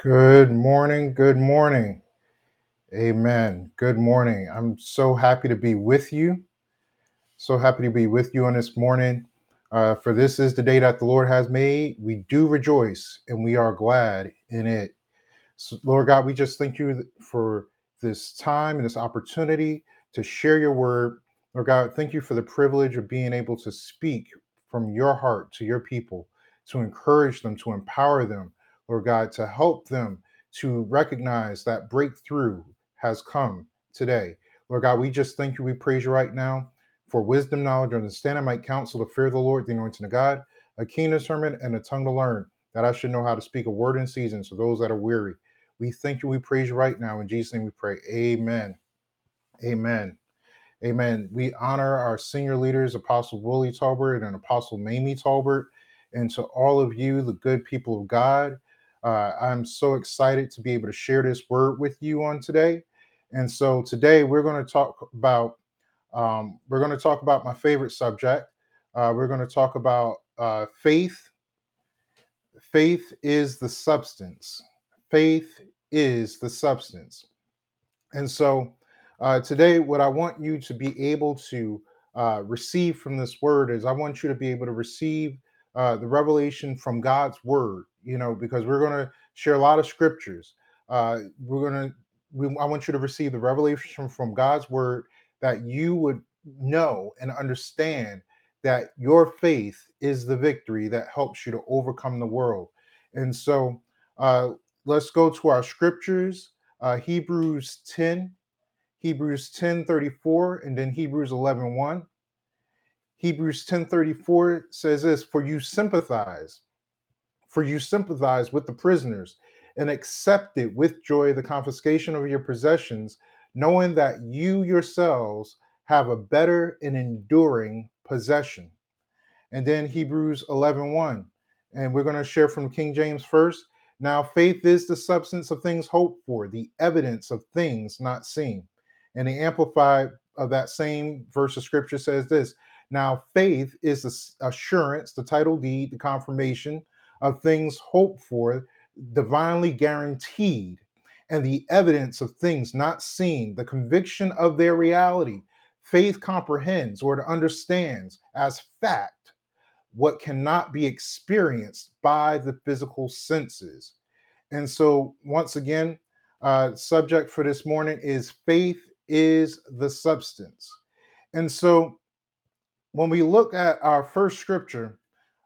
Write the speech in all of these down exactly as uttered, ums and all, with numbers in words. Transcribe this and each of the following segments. Good morning. Good morning. Amen. Good morning. I'm so happy to be with you. So happy to be with you on this morning. Uh, for this is the day that the Lord has made. We do rejoice and we are glad in it. So, Lord God, we just thank you for this time and this opportunity to share your word. Lord God, thank you for the privilege of being able to speak from your heart to your people, to encourage them, to empower them. Lord God, to help them to recognize that breakthrough has come today. Lord God, we just thank you. We praise you right now for wisdom, knowledge, understanding, might, counsel, the fear of the Lord, the anointing of God, a keen discernment, and a tongue to learn, that I should know how to speak a word in season to those that are weary. We thank you. We praise you right now. In Jesus' name we pray. Amen. Amen. Amen. We honor our senior leaders, Apostle Willie Talbert and Apostle Mamie Talbert, and to all of you, the good people of God. Uh, I'm so excited to be able to share this word with you on today. And so today we're going to talk about, um, we're going to talk about my favorite subject. Uh, we're going to talk about uh, faith. Faith is the substance. Faith is the substance. And so uh, today what I want you to be able to uh, receive from this word is I want you to be able to receive uh, the revelation from God's word. You know, because we're going to share a lot of scriptures. Uh, we're going to, we, I want you to receive the revelation from God's word that you would know and understand that your faith is the victory that helps you to overcome the world. And so uh, let's go to our scriptures, uh, Hebrews ten, Hebrews ten thirty-four, and then Hebrews eleven one. Hebrews ten thirty-four says this, for you sympathize. For you sympathize with the prisoners and accepted with joy the confiscation of your possessions, knowing that you yourselves have a better and enduring possession. And then Hebrews eleven one, and we're going to share from King James first. Now faith is the substance of things hoped for, the evidence of things not seen. And the Amplified of that same verse of scripture says this, now faith is the assurance, the title deed, the confirmation of things hoped for, divinely guaranteed, and the evidence of things not seen, the conviction of their reality. Faith comprehends or understands as fact what cannot be experienced by the physical senses. And so once again, uh, subject for this morning is faith is the substance. And so when we look at our first scripture,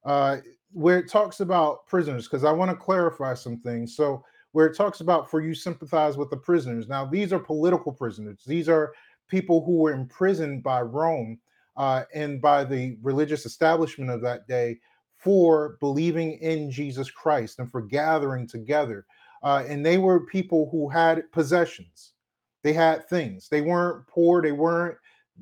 uh, where it talks about prisoners, because I want to clarify some things. So where it talks about for you sympathize with the prisoners. Now, these are political prisoners. These are people who were imprisoned by Rome uh, and by the religious establishment of that day for believing in Jesus Christ and for gathering together. Uh, and they were people who had possessions. They had things. They weren't poor. They weren't,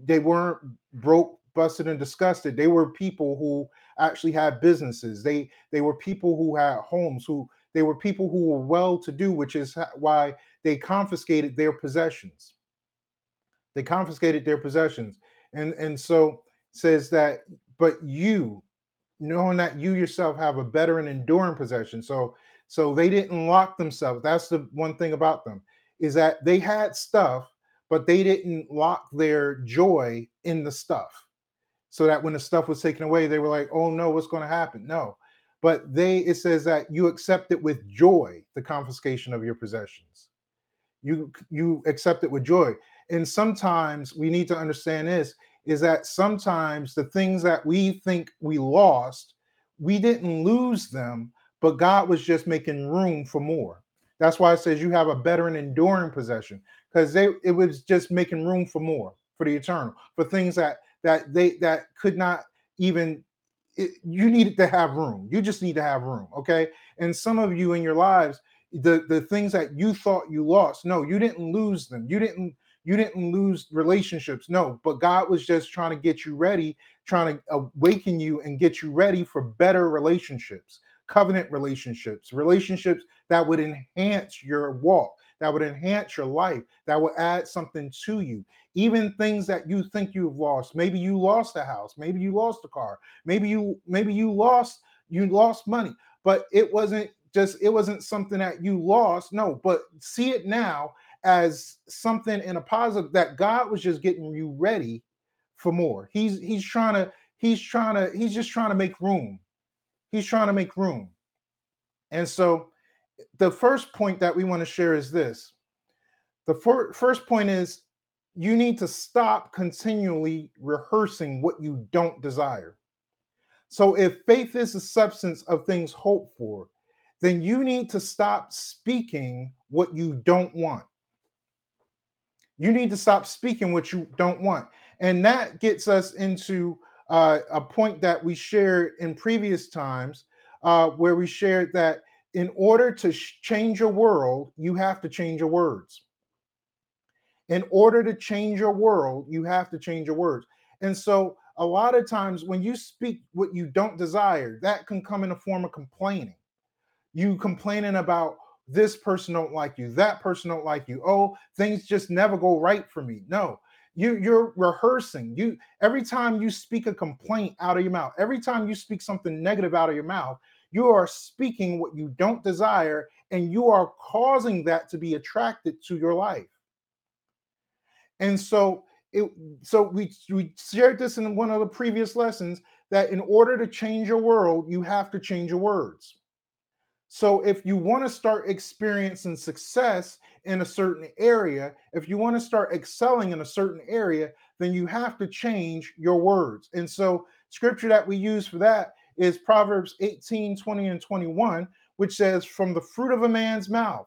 they weren't broke, busted, and disgusted. They were people who actually had businesses. They they were people who had homes, who they were people who were well-to-do, which is why they confiscated their possessions. They confiscated their possessions. And, and so says that, but you, knowing that you yourself have a better and enduring possession. So, so they didn't lock themselves. That's the one thing about them, is that they had stuff, but they didn't lock their joy in the stuff. So that when the stuff was taken away, they were like, oh no, what's going to happen? No, but they, it says that you accept it with joy, the confiscation of your possessions. You, you accept it with joy. And sometimes we need to understand this, is that sometimes the things that we think we lost, we didn't lose them, but God was just making room for more. That's why it says you have a better and enduring possession, because they, it was just making room for more, for the eternal, for things that that they that could not even, it, you needed to have room. You just need to have room, okay? And some of you in your lives, the, the things that you thought you lost, no, you didn't lose them. You didn't, you didn't lose relationships, no, but God was just trying to get you ready, trying to awaken you and get you ready for better relationships, covenant relationships, relationships that would enhance your walk, that would enhance your life, that would add something to you. Even things that you think you've lost. Maybe you lost a house. Maybe you lost a car. Maybe you maybe you lost you lost money, but it wasn't just, it wasn't something that you lost. No, but see it now as something in a positive, that God was just getting you ready for more. He's, he's trying to, he's trying to, he's just trying to make room. He's trying to make room. And so the first point that we want to share is this. The fir- first point is you need to stop continually rehearsing what you don't desire. So if faith is the substance of things hoped for, then you need to stop speaking what you don't want. You need to stop speaking what you don't want. And that gets us into uh, a point that we shared in previous times uh, where we shared that in order to sh- change your world, you have to change your words. In order to change your world, you have to change your words. And so a lot of times when you speak what you don't desire, that can come in the form of complaining. You complaining about this person don't like you, that person don't like you. Oh, things just never go right for me. No, you, you're rehearsing. You every time you speak a complaint out of your mouth, every time you speak something negative out of your mouth, you are speaking what you don't desire, and you are causing that to be attracted to your life. And so It, so we, we shared this in one of the previous lessons that in order to change your world, you have to change your words. So if you want to start experiencing success in a certain area, if you want to start excelling in a certain area, then you have to change your words. And so scripture that we use for that is Proverbs eighteen, twenty, and twenty-one, which says, "From the fruit of a man's mouth,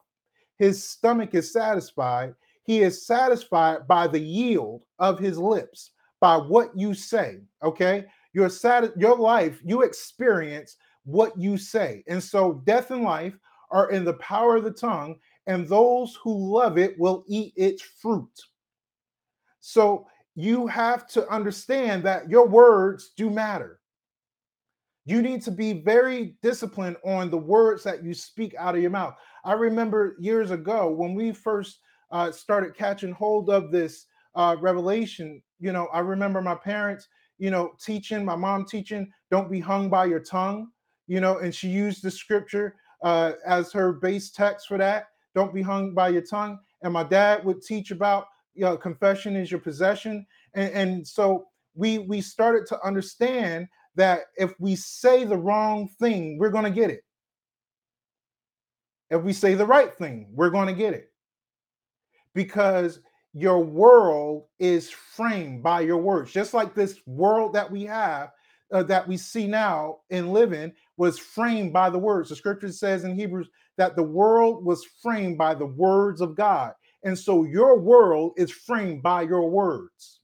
his stomach is satisfied. He is satisfied by the yield of his lips," by what you say, okay? Your, sati- your life, you experience what you say. And so death and life are in the power of the tongue, and those who love it will eat its fruit. So you have to understand that your words do matter. You need to be very disciplined on the words that you speak out of your mouth. I remember years ago when we first Uh, started catching hold of this uh, revelation. You know, I remember my parents, you know, teaching, my mom teaching, don't be hung by your tongue, you know, and she used the scripture uh, as her base text for that. Don't be hung by your tongue. And my dad would teach about, you know, confession is your possession. And, and so we we started to understand that if we say the wrong thing, we're going to get it. If we say the right thing, we're going to get it. Because your world is framed by your words. Just like this world that we have, uh, that we see now and live in, was framed by the words. The scripture says in Hebrews that the world was framed by the words of God. And so your world is framed by your words.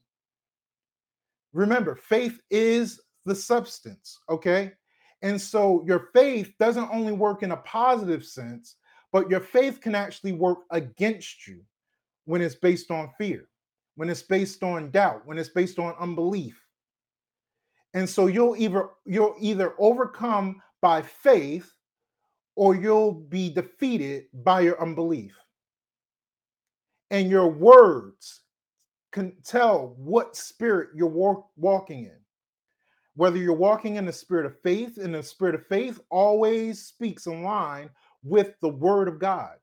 Remember, faith is the substance, okay? And so your faith doesn't only work in a positive sense, but your faith can actually work against you. When it's based on fear, when it's based on doubt, when it's based on unbelief. And so you'll either you'll either overcome by faith or you'll be defeated by your unbelief. And your words can tell what spirit you're walk, walking in. Whether you're walking in the spirit of faith, and the spirit of faith always speaks in line with the word of God.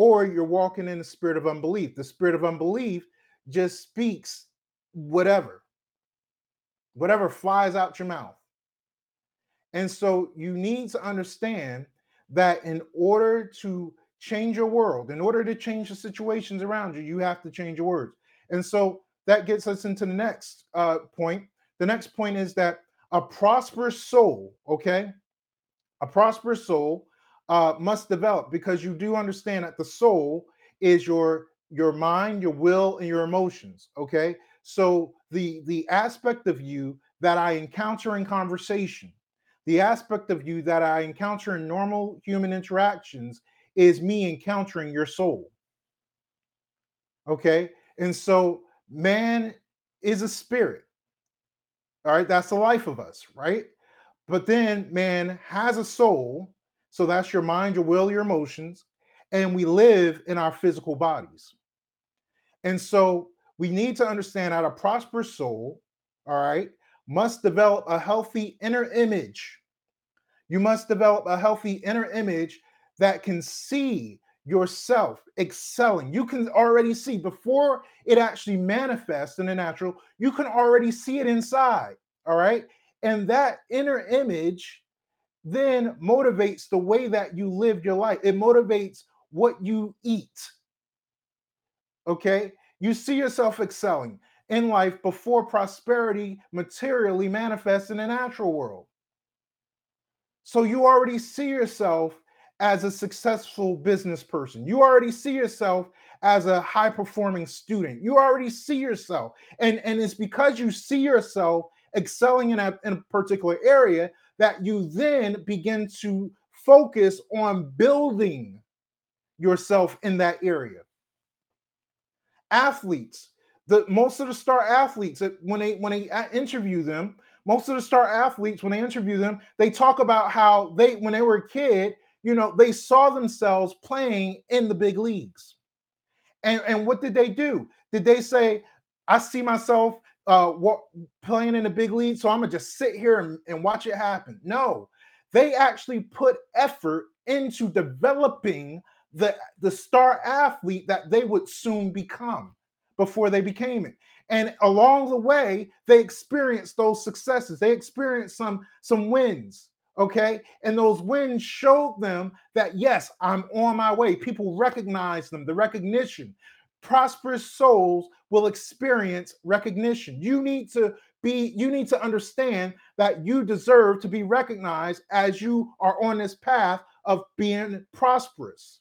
Or you're walking in the spirit of unbelief. The spirit of unbelief just speaks whatever, whatever flies out your mouth. And so you need to understand that in order to change your world, in order to change the situations around you, you have to change your words. And so that gets us into the next uh, point. The next point is that a prosperous soul, okay, a prosperous soul, Uh, must develop, because you do understand that the soul is your your mind, your will, and your emotions, okay? So the, the aspect of you that I encounter in conversation, the aspect of you that I encounter in normal human interactions is me encountering your soul, okay? And so man is a spirit, all right? That's the life of us, right? But then man has a soul. So that's your mind, your will, your emotions, and we live in our physical bodies. And so we need to understand that a prosperous soul, all right, must develop a healthy inner image. You must develop a healthy inner image that can see yourself excelling. You can already see before it actually manifests in the natural, you can already see it inside. All right. And that inner image then motivates the way that you live your life. It motivates what you eat. Okay. You see yourself excelling in life before prosperity materially manifests in the natural world. So you already see yourself as a successful business person. You already see yourself as a high-performing student. You already see yourself. And, and it's because you see yourself excelling in a, in a particular area that you then begin to focus on building yourself in that area. Athletes, the most of the star athletes, when they when they interview them, most of the star athletes, when they interview them, they talk about how they, when they were a kid, you know, they saw themselves playing in the big leagues. And, and what did they do? Did they say, I see myself uh, what, playing in the big league, so I'm going to just sit here and, and watch it happen? No, they actually put effort into developing the, the star athlete that they would soon become before they became it. And along the way, they experienced those successes. They experienced some, some wins. Okay. And those wins showed them that, yes, I'm on my way. People recognize them, the recognition. Prosperous souls will experience recognition. You need to be, you need to understand that you deserve to be recognized as you are on this path of being prosperous.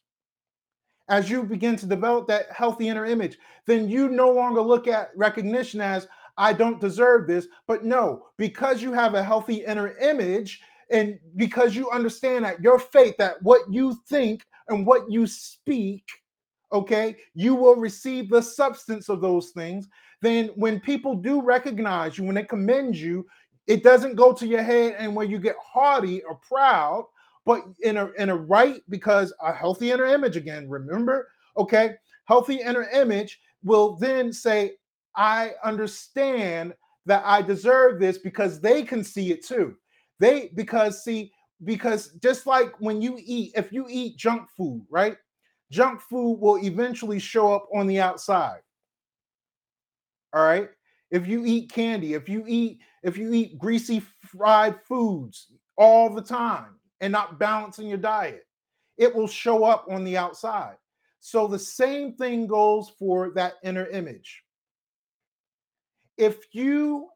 As you begin to develop that healthy inner image, then you no longer look at recognition as, I don't deserve this. But no, because you have a healthy inner image, and because you understand that your faith, that what you think and what you speak, okay, you will receive the substance of those things. Then when people do recognize you, when they commend you, it doesn't go to your head and where you get haughty or proud, but in a, in a right, because a healthy inner image, again, remember, okay, healthy inner image will then say, I understand that I deserve this, because they can see it too. They, because see, because just like when you eat, if you eat junk food, right? Junk food will eventually show up on the outside. All right. If you eat candy, if you eat, if you eat greasy fried foods all the time and not balancing your diet, it will show up on the outside. So the same thing goes for that inner image. If you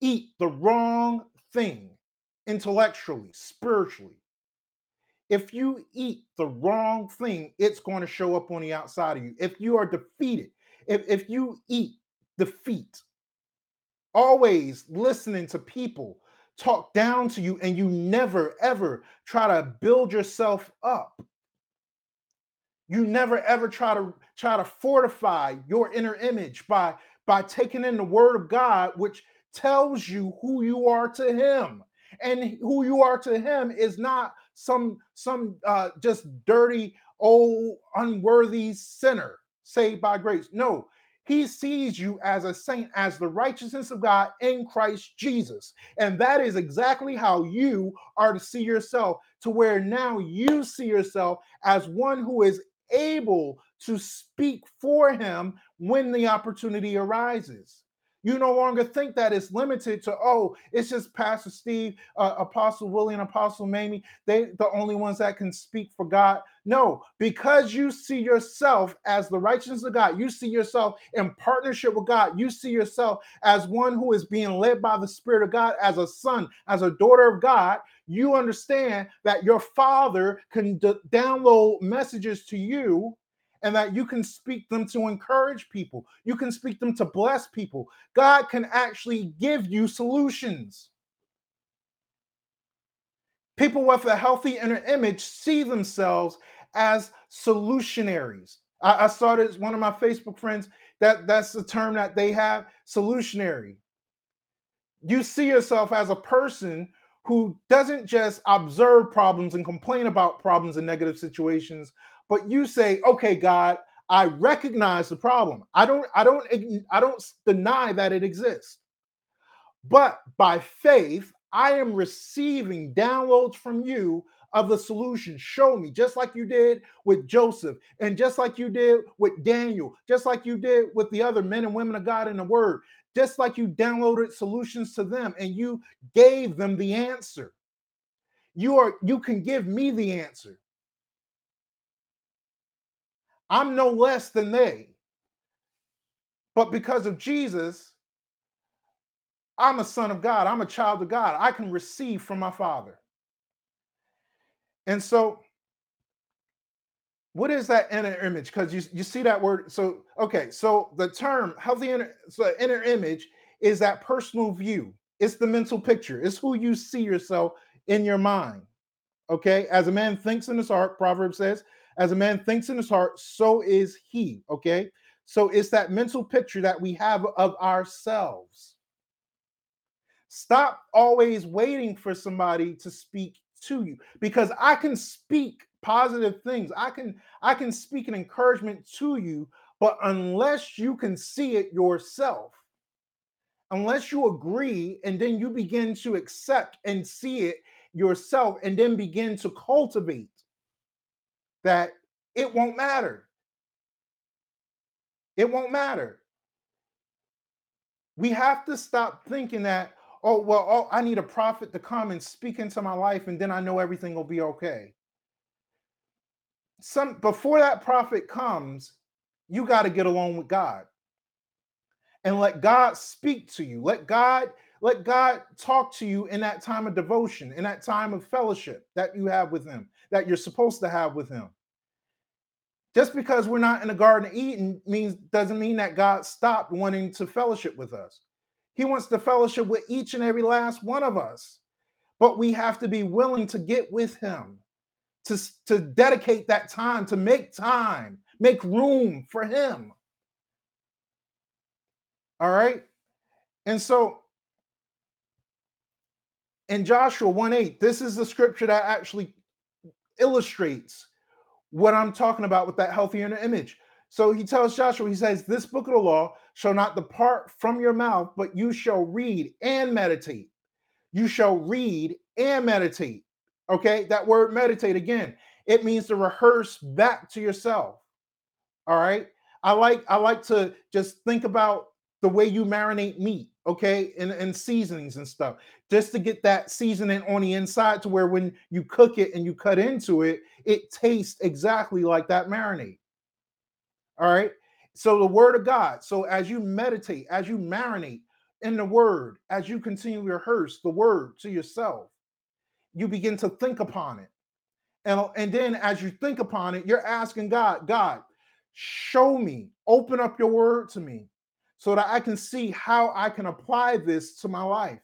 eat the wrong thing, intellectually, spiritually, if you eat the wrong thing, it's going to show up on the outside of you. If you are defeated, if, if you eat defeat, always listening to people talk down to you and you never, ever try to build yourself up. You never, ever try to try to fortify your inner image by, by taking in the word of God, which tells you who you are to him. And who you are to him is not some some uh, just dirty, old, unworthy sinner saved by grace. No, he sees you as a saint, as the righteousness of God in Christ Jesus. And that is exactly how you are to see yourself, to where now you see yourself as one who is able to speak for him when the opportunity arises. You no longer think that it's limited to, oh, it's just Pastor Steve, uh, Apostle Willie, and Apostle Mamie. They're the only ones that can speak for God. No, because you see yourself as the righteousness of God. You see yourself in partnership with God. You see yourself as one who is being led by the Spirit of God, as a son, as a daughter of God. You understand that your Father can d- download messages to you, and that you can speak them to encourage people. You can speak them to bless people. God can actually give you solutions. People with a healthy inner image see themselves as solutionaries. I, I saw this, one of my Facebook friends, that, that's the term that they have, solutionary. You see yourself as a person who doesn't just observe problems and complain about problems and negative situations, but you say, okay, God, I recognize the problem. I don't, I don't, I don't deny that it exists. But by faith, I am receiving downloads from you of the solution. Show me, just like you did with Joseph, and just like you did with Daniel, just like you did with the other men and women of God in the Word, just like you downloaded solutions to them and you gave them the answer. You are, you can give me the answer. I'm no less than they. But because of Jesus, I'm a son of God. I'm a child of God. I can receive from my Father. And so what is that inner image? Because you, you see that word. So, okay, so the term healthy inner, so inner image is that personal view. It's the mental picture. It's who you see yourself in your mind. Okay, as a man thinks in his heart, Proverbs says, as a man thinks in his heart, so is he. Okay, so it's that mental picture that we have of ourselves. Stop always waiting for somebody to speak to you, because I can speak positive things. I can I can speak an encouragement to you, but unless you can see it yourself, unless you agree and then you begin to accept and see it yourself and then begin to cultivate that, it won't matter. It won't matter. We have to stop thinking that, oh, well, oh, I need a prophet to come and speak into my life, and then I know everything will be okay. Some, before that prophet comes, you got to get along with God and let God speak to you. Let God, let God talk to you in that time of devotion, in that time of fellowship that you have with him, that you're supposed to have with him. Just because we're not in the Garden of Eden means, doesn't mean that God stopped wanting to fellowship with us. He wants to fellowship with each and every last one of us, but we have to be willing to get with him, to, to dedicate that time, to make time, make room for him. All right. And so in Joshua one eight, this is the scripture that actually illustrates what I'm talking about with that healthy inner image. So he tells Joshua, he says, this book of the law shall not depart from your mouth, but you shall read and meditate. You shall read and meditate. Okay, that word meditate, again, it means to rehearse back to yourself. All right, I like I like to just think about the way you marinate meat, okay, and, and seasonings and stuff, just to get that seasoning on the inside to where when you cook it and you cut into it, it tastes exactly like that marinade. All right. So the word of God. So as you meditate, as you marinate in the word, as you continue to rehearse the word to yourself, you begin to think upon it. And, and then as you think upon it, you're asking God, God, show me, open up your word to me so that I can see how I can apply this to my life.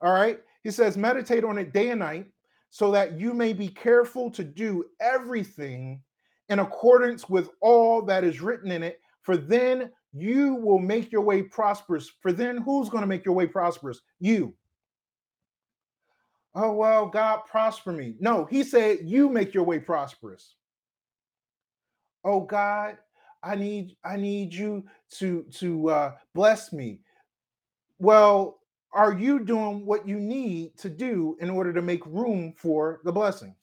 All right. He says, meditate on it day and night so that you may be careful to do everything in accordance with all that is written in it, for then you will make your way prosperous. For then who's going to make your way prosperous? You. Oh, well, God prosper me. No, he said, you make your way prosperous. Oh, God, I need, I need you to, to uh, bless me. Well, are you doing what you need to do in order to make room for the blessing?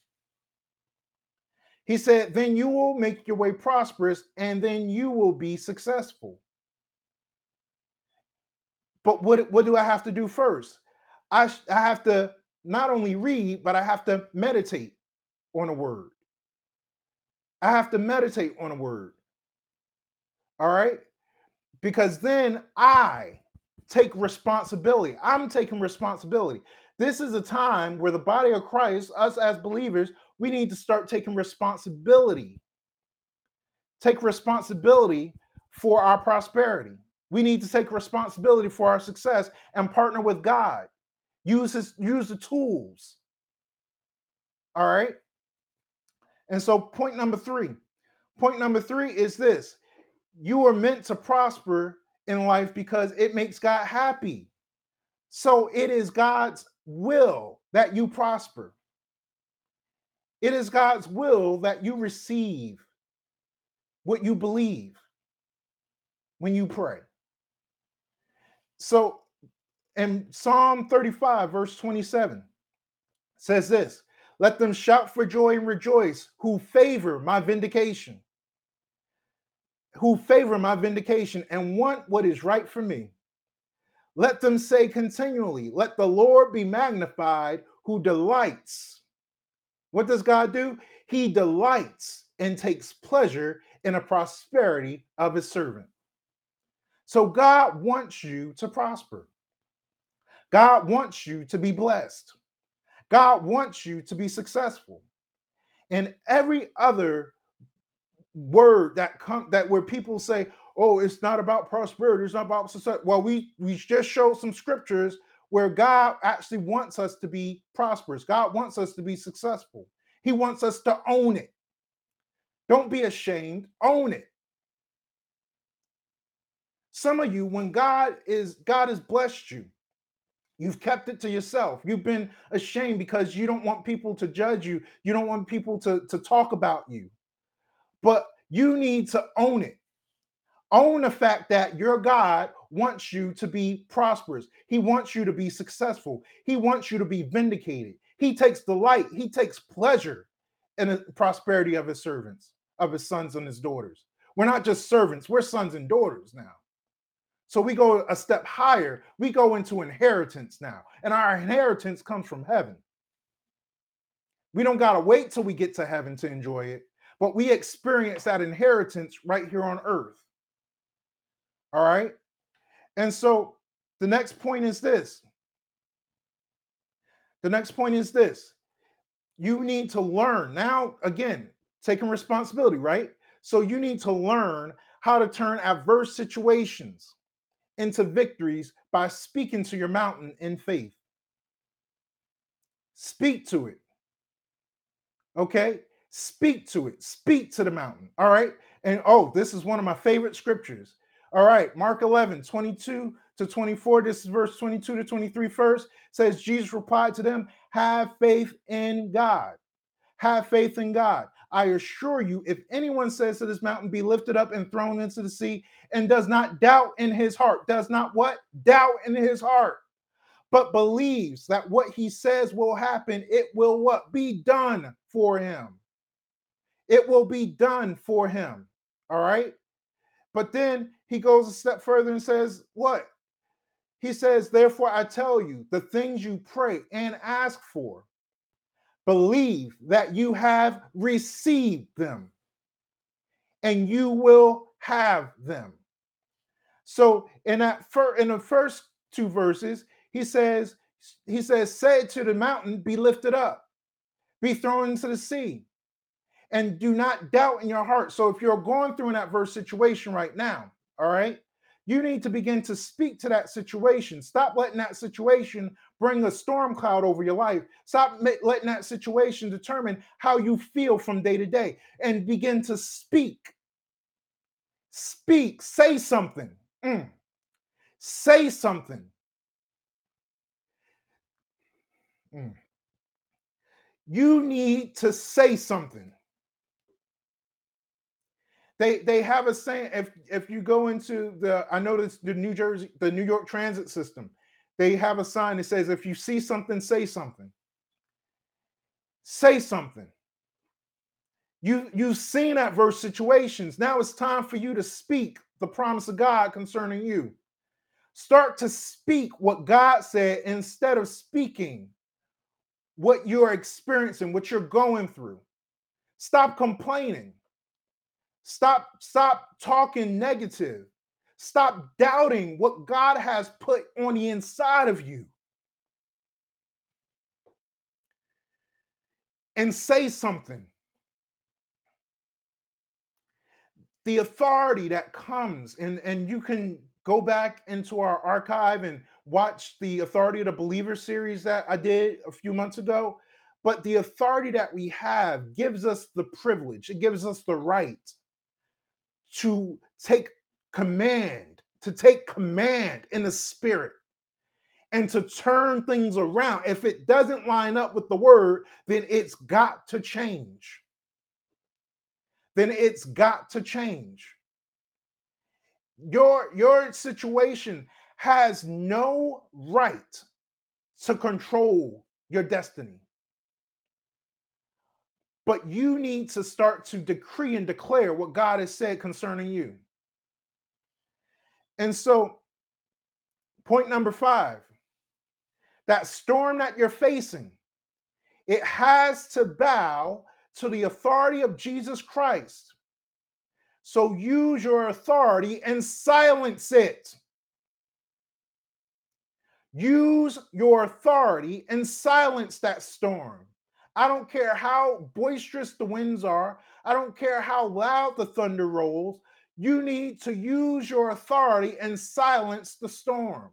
He said, then you will make your way prosperous and then you will be successful. But what, what do I have to do first? I, I have to not only read, but I have to meditate on a word. I have to meditate on a word. All right. Because then I take responsibility. I'm taking responsibility. This is a time where the body of Christ, us as believers, we need to start taking responsibility. Take responsibility for our prosperity. We need to take responsibility for our success and partner with God. Use his, use the tools. All right. And so point number three. Point number three is this. You are meant to prosper in life because it makes God happy. So it is God's will that you prosper. It is God's will that you receive what you believe when you pray. So in Psalm thirty-five, verse twenty-seven, says this: let them shout for joy and rejoice who favor my vindication, who favor my vindication and want what is right for me. Let them say continually, let the Lord be magnified who delights. What does God do? He delights and takes pleasure in the prosperity of his servant. So God wants you to prosper. God wants you to be blessed. God wants you to be successful. And every other word that come that where people say, oh, it's not about prosperity, it's not about success. Well, we, we just showed some scriptures where God actually wants us to be prosperous. God wants us to be successful. He wants us to own it. Don't be ashamed, own it. Some of you, when God is God has blessed you, you've kept it to yourself. You've been ashamed because you don't want people to judge you. You don't want people to, to talk about you. But you need to own it. Own the fact that your God wants you to be prosperous. He wants you to be successful. He wants you to be vindicated. He takes delight. He takes pleasure in the prosperity of his servants, of his sons and his daughters. We're not just servants. We're sons and daughters now. So we go a step higher. We go into inheritance now. And our inheritance comes from heaven. We don't got to wait till we get to heaven to enjoy it, but we experience that inheritance right here on earth. All right. And so the next point is this. The next point is this. You need to learn now, again, taking responsibility, right? So you need to learn how to turn adverse situations into victories by speaking to your mountain in faith. Speak to it. Okay? Speak to it. Speak to the mountain. All right? And oh, this is one of my favorite scriptures. All right, Mark eleven, twenty-two to twenty-four. This is verse twenty-two to twenty-three first. Says, Jesus replied to them, have faith in God. Have faith in God. I assure you, if anyone says to this mountain, be lifted up and thrown into the sea, and does not doubt in his heart, does not what? Doubt in his heart, but believes that what he says will happen, it will what? Be done for him. It will be done for him. All right. But then he goes a step further and says, what? He says, therefore, I tell you, the things you pray and ask for, believe that you have received them and you will have them. So in that fir- in the first two verses, he says, he says, say to the mountain, be lifted up, be thrown into the sea. And do not doubt in your heart. So if you're going through an adverse situation right now, all right, you need to begin to speak to that situation. Stop letting that situation bring a storm cloud over your life. Stop letting that situation determine how you feel from day to day and begin to speak. Speak. Say something. Mm. Say something. Mm. You need to say something. They they have a saying, if if you go into the, I noticed the New Jersey, the New York transit system, they have a sign that says, if you see something, say something. Say something. You, you've seen adverse situations. Now it's time for you to speak the promise of God concerning you. Start to speak what God said instead of speaking what you're experiencing, what you're going through. Stop complaining. Stop, stop talking negative. Stop doubting what God has put on the inside of you. And say something. The authority that comes, and, and you can go back into our archive and watch the Authority of the Believer series that I did a few months ago. But the authority that we have gives us the privilege. It gives us the right to take command, to take command in the spirit and to turn things around. If it doesn't line up with the word, then it's got to change. Then it's got to change. Your, your situation has no right to control your destiny. But you need to start to decree and declare what God has said concerning you. And so, point number five, that storm that you're facing, it has to bow to the authority of Jesus Christ. So use your authority and silence it. Use your authority and silence that storm. I don't care how boisterous the winds are. I don't care how loud the thunder rolls. You need to use your authority and silence the storm.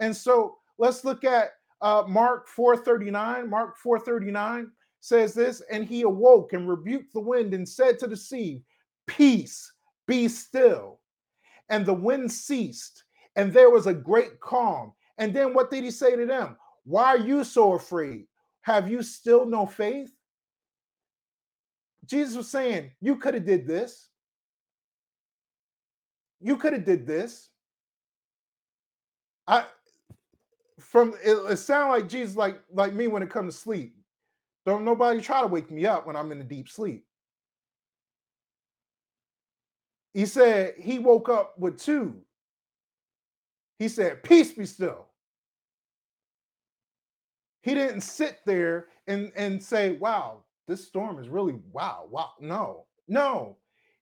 And so let's look at uh, Mark four thirty-nine. Mark four thirty-nine says this, and he awoke and rebuked the wind and said to the sea, peace, be still. And the wind ceased, and there was a great calm. And then what did he say to them? Why are you so afraid? Have you still no faith? Jesus was saying, you could have did this. You could have did this. I from it, it sounds like Jesus like, like me when it comes to sleep. Don't nobody try to wake me up when I'm in a deep sleep. He said he woke up with two. He said, peace be still. He didn't sit there and, and say, wow, this storm is really wow, wow. No, no.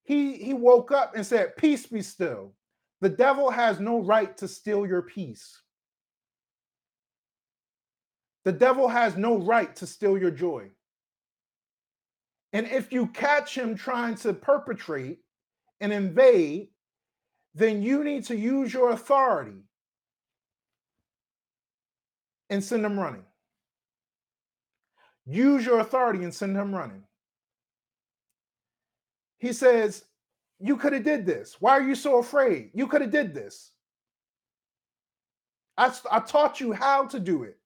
He, he woke up and said, peace be still. The devil has no right to steal your peace. The devil has no right to steal your joy. And if you catch him trying to perpetrate and invade, then you need to use your authority and send him running. Use your authority and send him running. He says, you could have did this. Why are you so afraid? You could have did this. I, I taught you how to do it.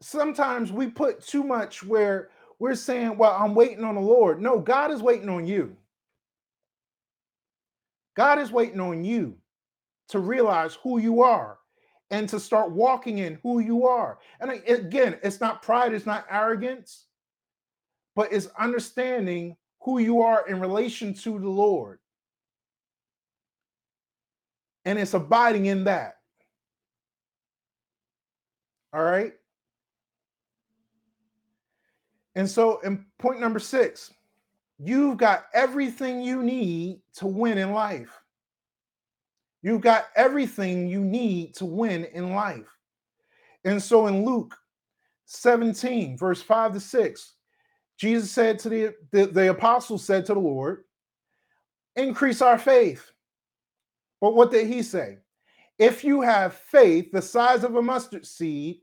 Sometimes we put too much where we're saying, well, I'm waiting on the Lord. No, God is waiting on you. God is waiting on you to realize who you are and to start walking in who you are. And again, it's not pride, it's not arrogance, but it's understanding who you are in relation to the Lord. And it's abiding in that. All right. And so in point number six, you've got everything you need to win in life. You've got everything you need to win in life. And so in Luke seventeen, verse five to six, Jesus said to the, the, the apostles said to the Lord, increase our faith. But what did he say? If you have faith the size of a mustard seed,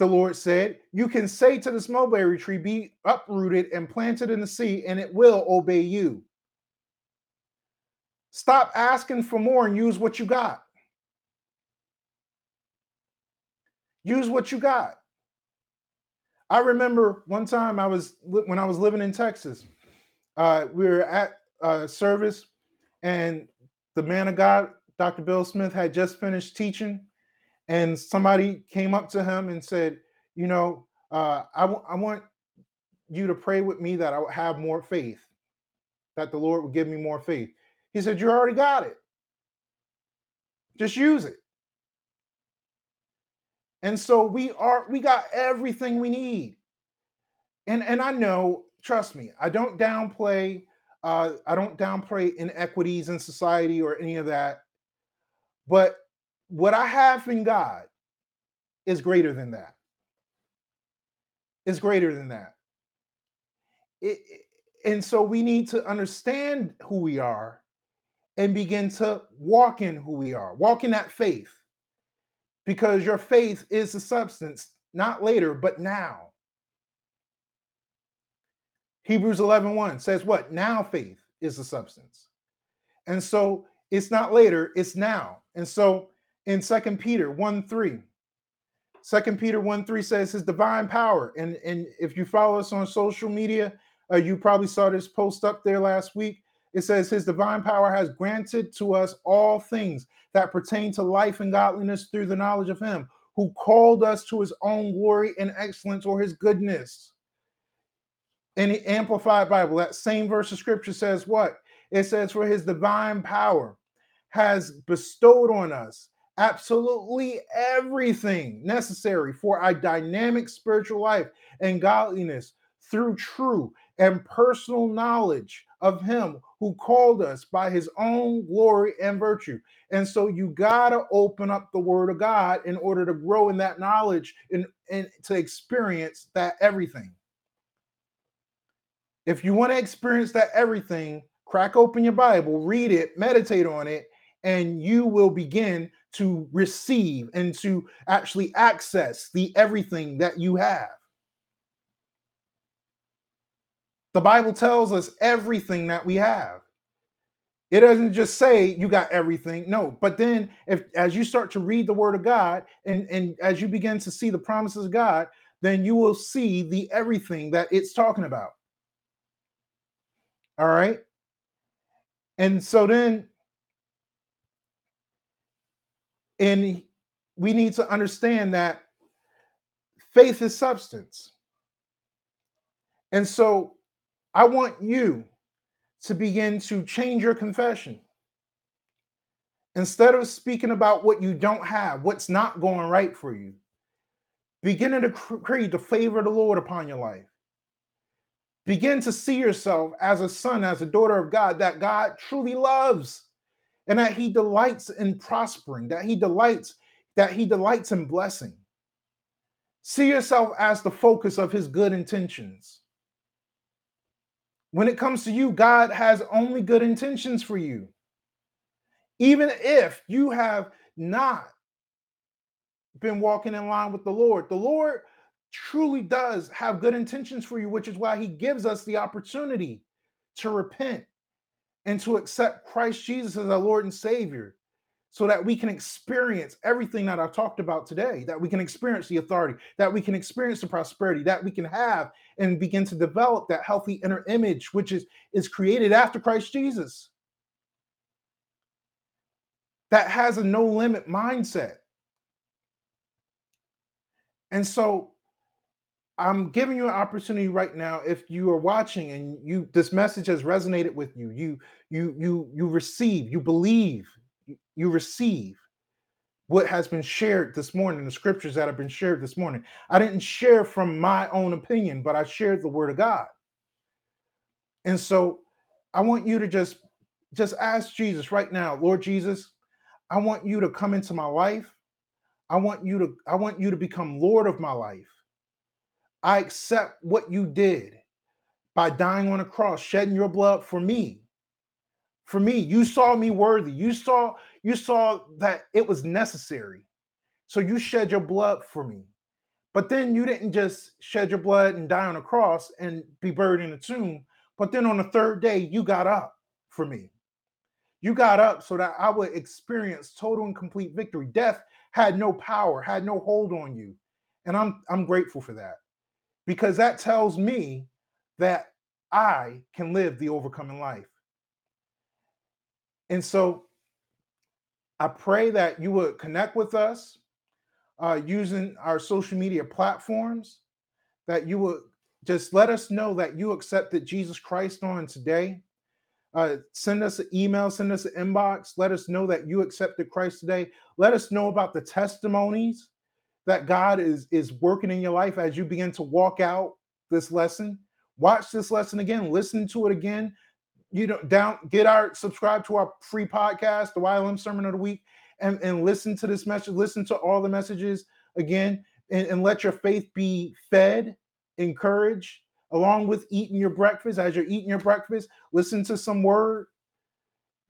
the Lord said, you can say to this mulberry tree, be uprooted and planted in the sea, and it will obey you. Stop asking for more and use what you got. Use what you got. I remember one time I was, when I was living in Texas, uh, we were at a service, and the man of God, Doctor Bill Smith, had just finished teaching. And somebody came up to him and said, you know, uh, I, w- I want you to pray with me that I would have more faith, that the Lord would give me more faith. He said, you already got it. Just use it. And so we are, we got everything we need. And, and I know, trust me, I don't downplay, uh, I don't downplay inequities in society or any of that, but what I have in God is greater than that. It's greater than that. It, and so we need to understand who we are and begin to walk in who we are, walk in that faith, because your faith is the substance, not later, but now. Hebrews eleven one says what? Now faith is the substance. And so it's not later, it's now. And so in Second Peter one three, Second Peter one three says his divine power. And, and if you follow us on social media, uh, you probably saw this post up there last week. It says his divine power has granted to us all things that pertain to life and godliness through the knowledge of him who called us to his own glory and excellence, or his goodness. In the Amplified Bible, that same verse of scripture says what? It says, for his divine power has bestowed on us absolutely everything necessary for our dynamic spiritual life and godliness through true and personal knowledge of him who called us by his own glory and virtue. And so you got to open up the word of God in order to grow in that knowledge and, and to experience that everything. If you want to experience that everything, crack open your Bible, read it, meditate on it, and you will begin to receive and to actually access the everything that you have. The Bible tells us everything that we have. It doesn't just say you got everything. No, but then if as you start to read the Word of God and, and as you begin to see the promises of God, then you will see the everything that it's talking about. All right. And so then, and we need to understand that faith is substance. And so I want you to begin to change your confession. Instead of speaking about what you don't have, what's not going right for you, begin to create the favor of the Lord upon your life. Begin to see yourself as a son, as a daughter of God, that God truly loves and that he delights in prospering, that he delights, that he delights in blessing. See yourself as the focus of his good intentions. When it comes to you, God has only good intentions for you. Even if you have not been walking in line with the Lord, the Lord truly does have good intentions for you, which is why he gives us the opportunity to repent and to accept Christ Jesus as our Lord and Savior, so that we can experience everything that I've talked about today, that we can experience the authority, that we can experience the prosperity, that we can have and begin to develop that healthy inner image, which is, is created after Christ Jesus, that has a no limit mindset. And so I'm giving you an opportunity right now. If you are watching and you this message has resonated with you, you you you you receive, you believe, you receive what has been shared this morning, the scriptures that have been shared this morning. I didn't share from my own opinion, but I shared the word of God. And so I want you to just just ask Jesus right now, Lord Jesus, I want you to come into my life. I want you to I want you to become Lord of my life. I accept what you did by dying on a cross, shedding your blood for me. For me, you saw me worthy. You saw, you saw that it was necessary. So you shed your blood for me. But then you didn't just shed your blood and die on a cross and be buried in a tomb. But then on the third day, you got up for me. You got up so that I would experience total and complete victory. Death had no power, had no hold on you. And I'm, I'm grateful for that, because that tells me that I can live the overcoming life. And so I pray that you would connect with us uh, using our social media platforms, that you would just let us know that you accepted Jesus Christ on today. Uh, send us an email, send us an inbox. Let us know that you accepted Christ today. Let us know about the testimonies that God is, is working in your life as you begin to walk out this lesson. Watch this lesson again, listen to it again. You know, down, get our, subscribe to our free podcast, the Y L M Sermon of the Week, and, and listen to this message, listen to all the messages again, and, and let your faith be fed, encouraged, along with eating your breakfast. As you're eating your breakfast, listen to some word.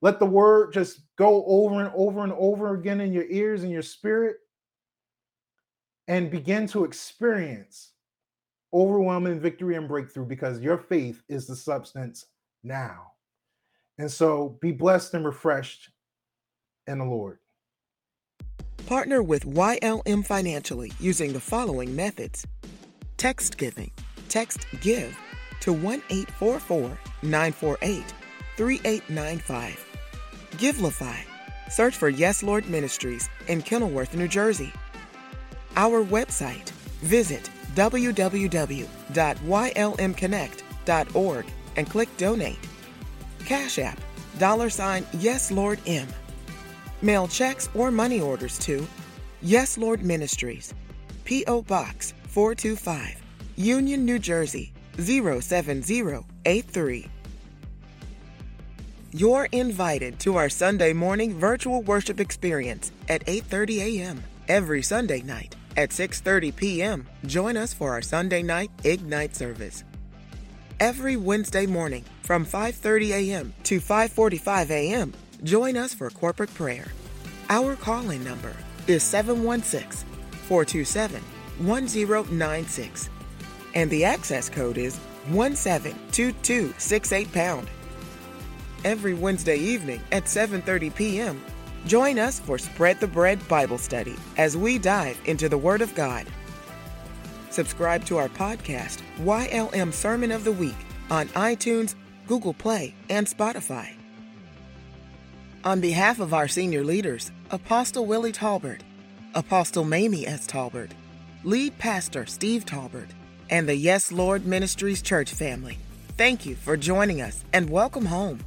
Let the word just go over and over and over again in your ears and your spirit, and begin to experience overwhelming victory and breakthrough, because your faith is the substance now. And so be blessed and refreshed in the Lord. Partner with Y L M financially using the following methods. Text giving. Text give to one eight four four, nine four eight three eight nine five. Givelify. Search for Yes Lord Ministries in Kenilworth, New Jersey. Our website. Visit w w w dot y l m connect dot org and click Donate. Cash App, dollar sign Yes Lord M. Mail checks or money orders to Yes Lord Ministries, P O. Box four two five, Union, New Jersey zero seven zero eight three. You're invited to our Sunday morning virtual worship experience at eight thirty a m Every Sunday night at six thirty p m, join us for our Sunday night Ignite service. Every Wednesday morning from five thirty a m to five forty-five a m, join us for corporate prayer. Our call-in number is seven one six, four two seven, one zero nine six, and the access code is one seven two two six eight pound. Every Wednesday evening at seven thirty p m, join us for Spread the Bread Bible Study as we dive into the Word of God. Subscribe to our podcast, Y L M Sermon of the Week, on iTunes, Google Play, and Spotify. On behalf of our senior leaders, Apostle Willie Talbert, Apostle Mamie S. Talbert, Lead Pastor Steve Talbert, and the Yes Lord Ministries Church family, thank you for joining us and welcome home.